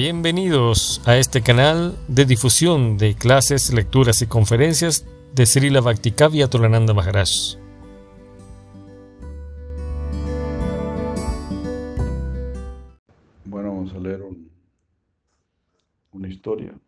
Bienvenidos a este canal de difusión de clases, lecturas y conferencias de Srila Bhaktikavi Atulananda Maharaj. Bueno, vamos a leer una historia.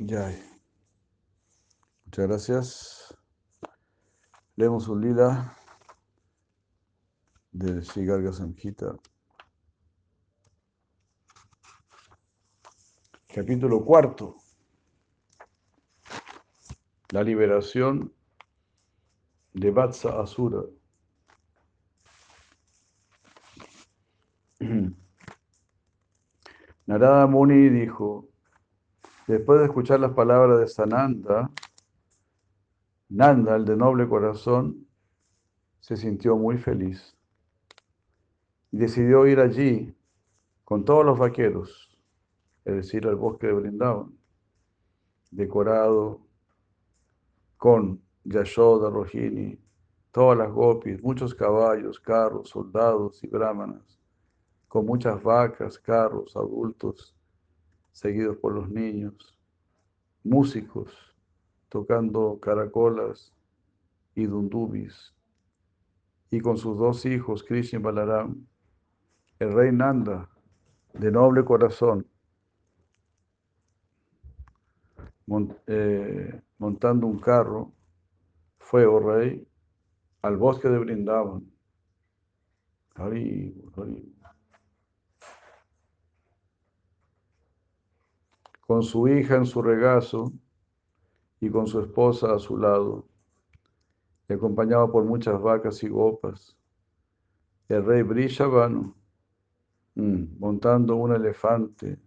Ya. Muchas gracias. Leemos un lila de Shigarga Samhita. Capítulo 4. La liberación de Vatsa Asura. Narada Muni dijo: después de escuchar las palabras de Sananda, Nanda, el de noble corazón, se sintió muy feliz y decidió ir allí con todos los vaqueros, es decir, al bosque de Vrindavan, decorado con Yashoda, Rohini, todas las gopis, muchos caballos, carros, soldados y brahmanas, con muchas vacas, carros, adultos, seguidos por los niños, músicos tocando caracolas y dundubis, y con sus dos hijos, Krishna y Balaram, el rey Nanda, de noble corazón, montando un carro, fue, oh rey, al bosque de Vrindavan. Hari. Con su hija en su regazo y con su esposa a su lado, y acompañado por muchas vacas y gopas, el rey Vrishabhanu, montando un elefante,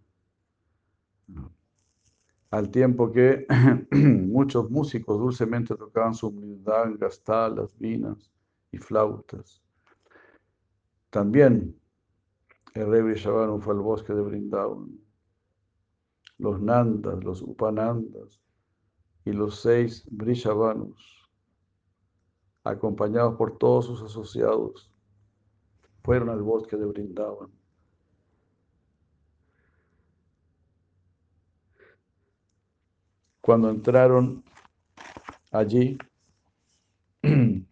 al tiempo que muchos músicos dulcemente tocaban sus brindangas, talas, vinas y flautas. También el rey Vrishabhanu fue al bosque de Vrindavan. Los Nandas, los Upanandas y los 6 Vrishabhanus, acompañados por todos sus asociados, fueron al bosque de Vrindavan. Cuando entraron allí,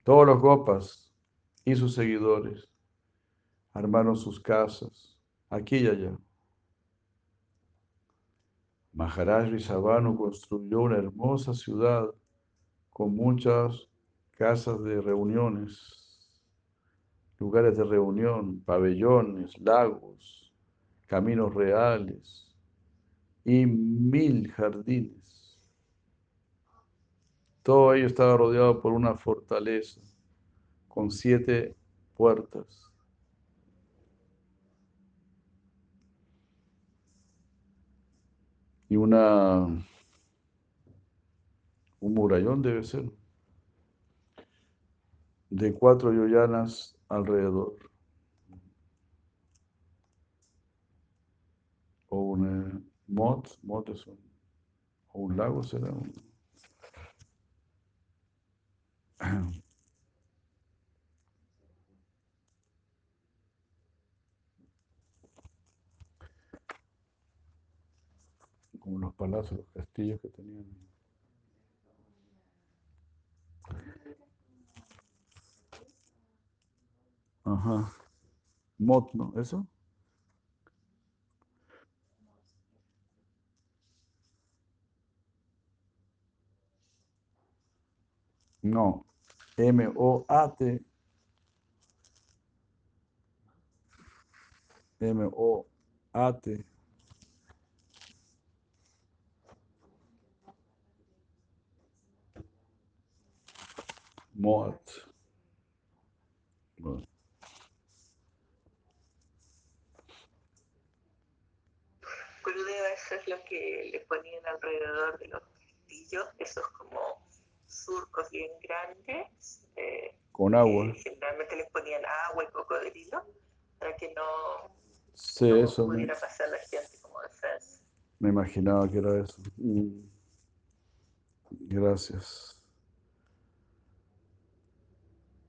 todos los Gopas y sus seguidores armaron sus casas, aquí y allá. Maharaj Vrishabhanu construyó una hermosa ciudad con muchas casas de reuniones, lugares de reunión, pabellones, lagos, caminos reales y 1000 jardines. Todo ello estaba rodeado por una fortaleza con 7 puertas. Y un murallón debe ser, de 4 yojanas alrededor, o un mod es un lago, será un... como los palacios, los castillos que tenían. Ajá. Mot, ¿no? ¿Eso? No. M-O-A-T. M-O-A-T. Mot. Bueno. que le ponían alrededor de los castillos, esos como surcos bien grandes. Con agua. Generalmente les ponían agua y cocodrilo para que no, sí, no eso pudiera pasar la gente como defensa. Me imaginaba que era eso. Gracias.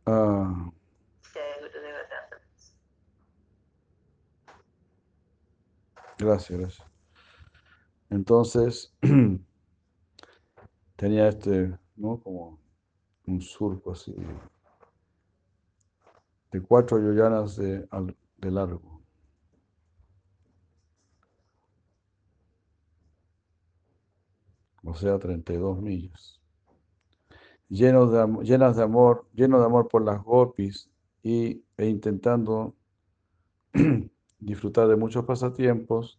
Ah. Gracias, gracias. Entonces, tenía ¿no? Como un surco así, de 4 yojanas de largo. O sea, 32 millas. Lleno de amor por las gopis e intentando disfrutar de muchos pasatiempos,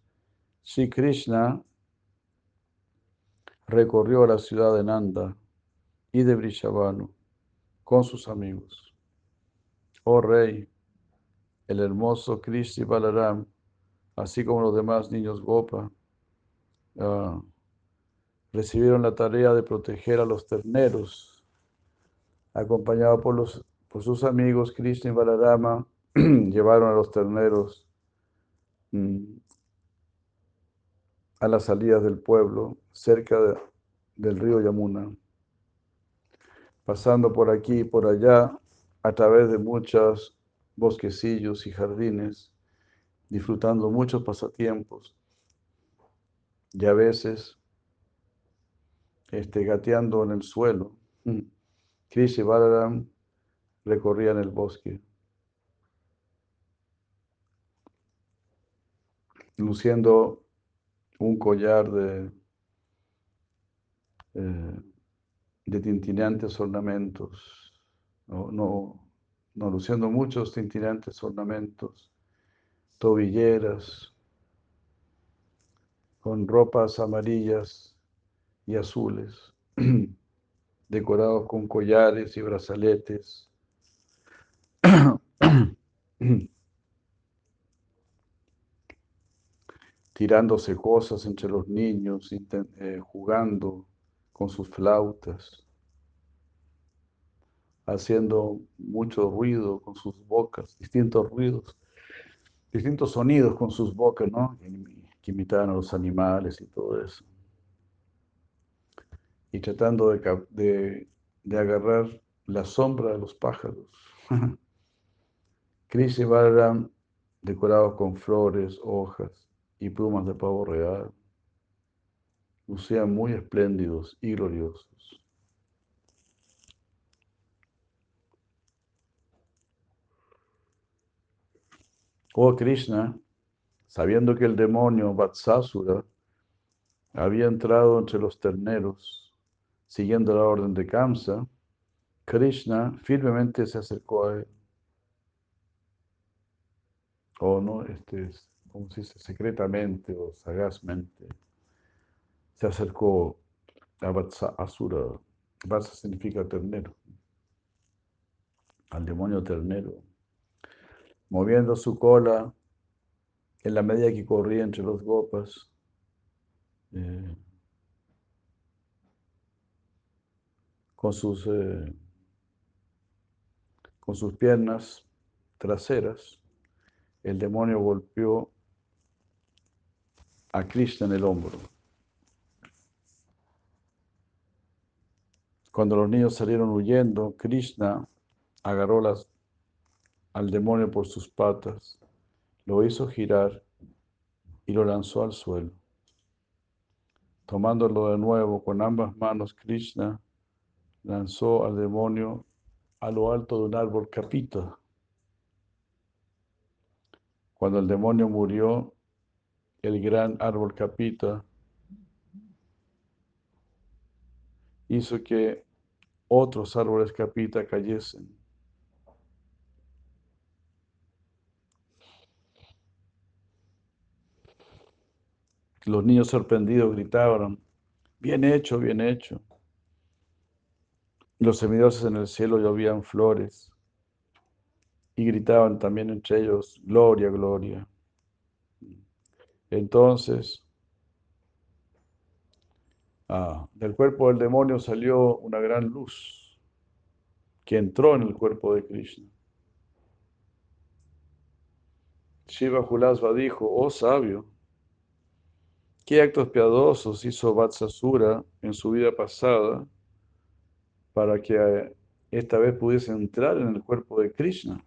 Sri Krishna recorrió la ciudad de Nanda y de Vrishabhanu con sus amigos. Oh Rey, el hermoso Krishna y Balaram, así como los demás niños Gopa, recibieron la tarea de proteger a los terneros, acompañado por sus amigos Krishna y Balarama, llevaron a los terneros a las salidas del pueblo, cerca del río Yamuna, pasando por aquí y por allá, a través de muchos bosquecillos y jardines, disfrutando muchos pasatiempos, y a veces gateando en el suelo. Krishna y Balaram recorrían el bosque, luciendo un collar de tintineantes ornamentos, no, luciendo muchos tintineantes ornamentos, tobilleras, con ropas amarillas y azules, decorados con collares y brazaletes. Tirándose cosas entre los niños, jugando con sus flautas, haciendo mucho ruido con sus bocas, distintos sonidos con sus bocas, ¿no? Que imitaban a los animales y todo eso. Y tratando de agarrar la sombra de los pájaros. Krishna y Balaram decorados con flores, hojas y plumas de pavo real, lucían muy espléndidos y gloriosos. Oh Krishna, sabiendo que el demonio Vatsa Asura había entrado entre los terneros, siguiendo la orden de Kamsa, Krishna firmemente se acercó a él. Oh, no, como se dice, secretamente o sagazmente, se acercó a Vatsa Asura. Vatsa significa ternero, al demonio ternero, moviendo su cola en la medida que corría entre los gopas. Con sus piernas traseras, el demonio golpeó a Krishna en el hombro. Cuando los niños salieron huyendo, Krishna agarró al demonio por sus patas, lo hizo girar y lo lanzó al suelo. Tomándolo de nuevo con ambas manos, Krishna lanzó al demonio a lo alto de un árbol capita. Cuando el demonio murió, el gran árbol capita hizo que otros árboles capita cayesen. Los niños sorprendidos gritaban, bien hecho, bien hecho. Los semidioses en el cielo llovían flores. Y gritaban también entre ellos, gloria, gloria. Entonces, del cuerpo del demonio salió una gran luz que entró en el cuerpo de Krishna. Shiva Hulasva dijo: oh sabio, ¿qué actos piadosos hizo Vatsa Asura en su vida pasada para que esta vez pudiese entrar en el cuerpo de Krishna?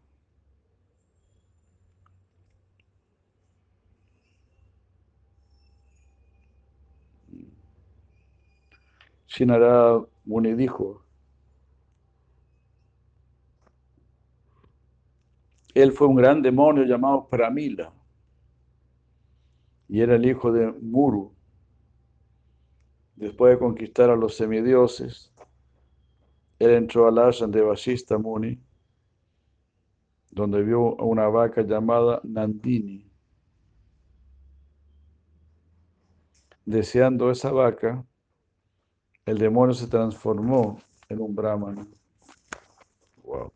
Narada Muni dijo: él fue un gran demonio llamado Pramila y era el hijo de Muru. Después de conquistar a los semidioses, él entró al ashram de Vasishtha Muni, donde vio a una vaca llamada Nandini. Deseando esa vaca, el demonio se transformó en un brahmana. Wow.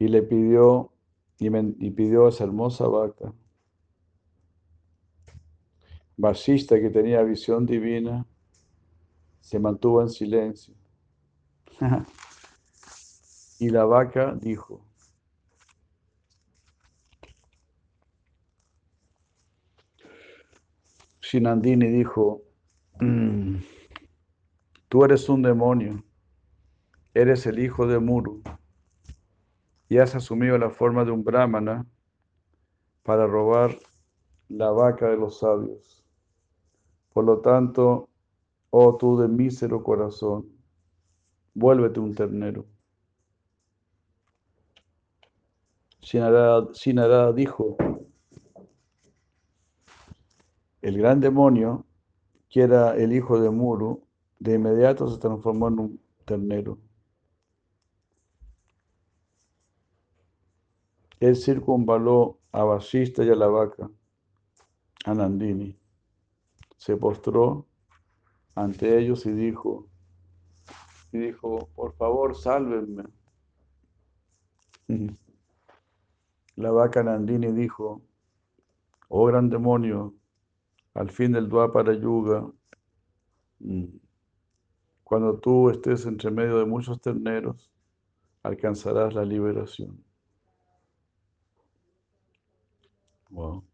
Y le pidió, pidió a esa hermosa vaca. Vasishtha, que tenía visión divina, se mantuvo en silencio. Y la vaca dijo: Nandini dijo: tú eres un demonio, eres el hijo de Muru y has asumido la forma de un brahmana para robar la vaca de los sabios. Por lo tanto, oh tú de mísero corazón, vuélvete un ternero. Sananda dijo: el gran demonio, que era el hijo de Muru, de inmediato se transformó en un ternero. Él circunvaló a Vasishtha y a la vaca, a Nandini. Se postró ante ellos y dijo: por favor, sálvenme. La vaca Nandini dijo: oh gran demonio, al fin del Dvapara Yuga, cuando tú estés entre medio de muchos terneros, alcanzarás la liberación. Wow.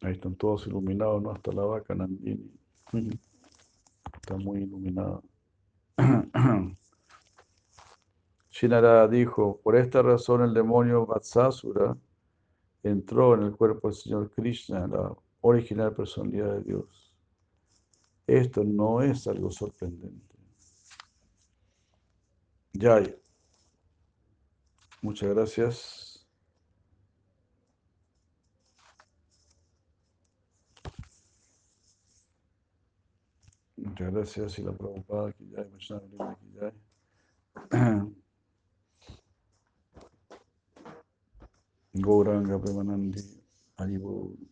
Ahí están todos iluminados, ¿no? Hasta la vaca Nandini. Está muy iluminada. Shinara dijo: por esta razón el demonio Vatsa Asura entró en el cuerpo del Señor Krishna, la original personalidad de Dios. Esto no es algo sorprendente. Jai. Muchas gracias. Muchas gracias, y la Prabhupada que Jai, Vaishnava que Jai. Gauranga, Premanandi, Haribol.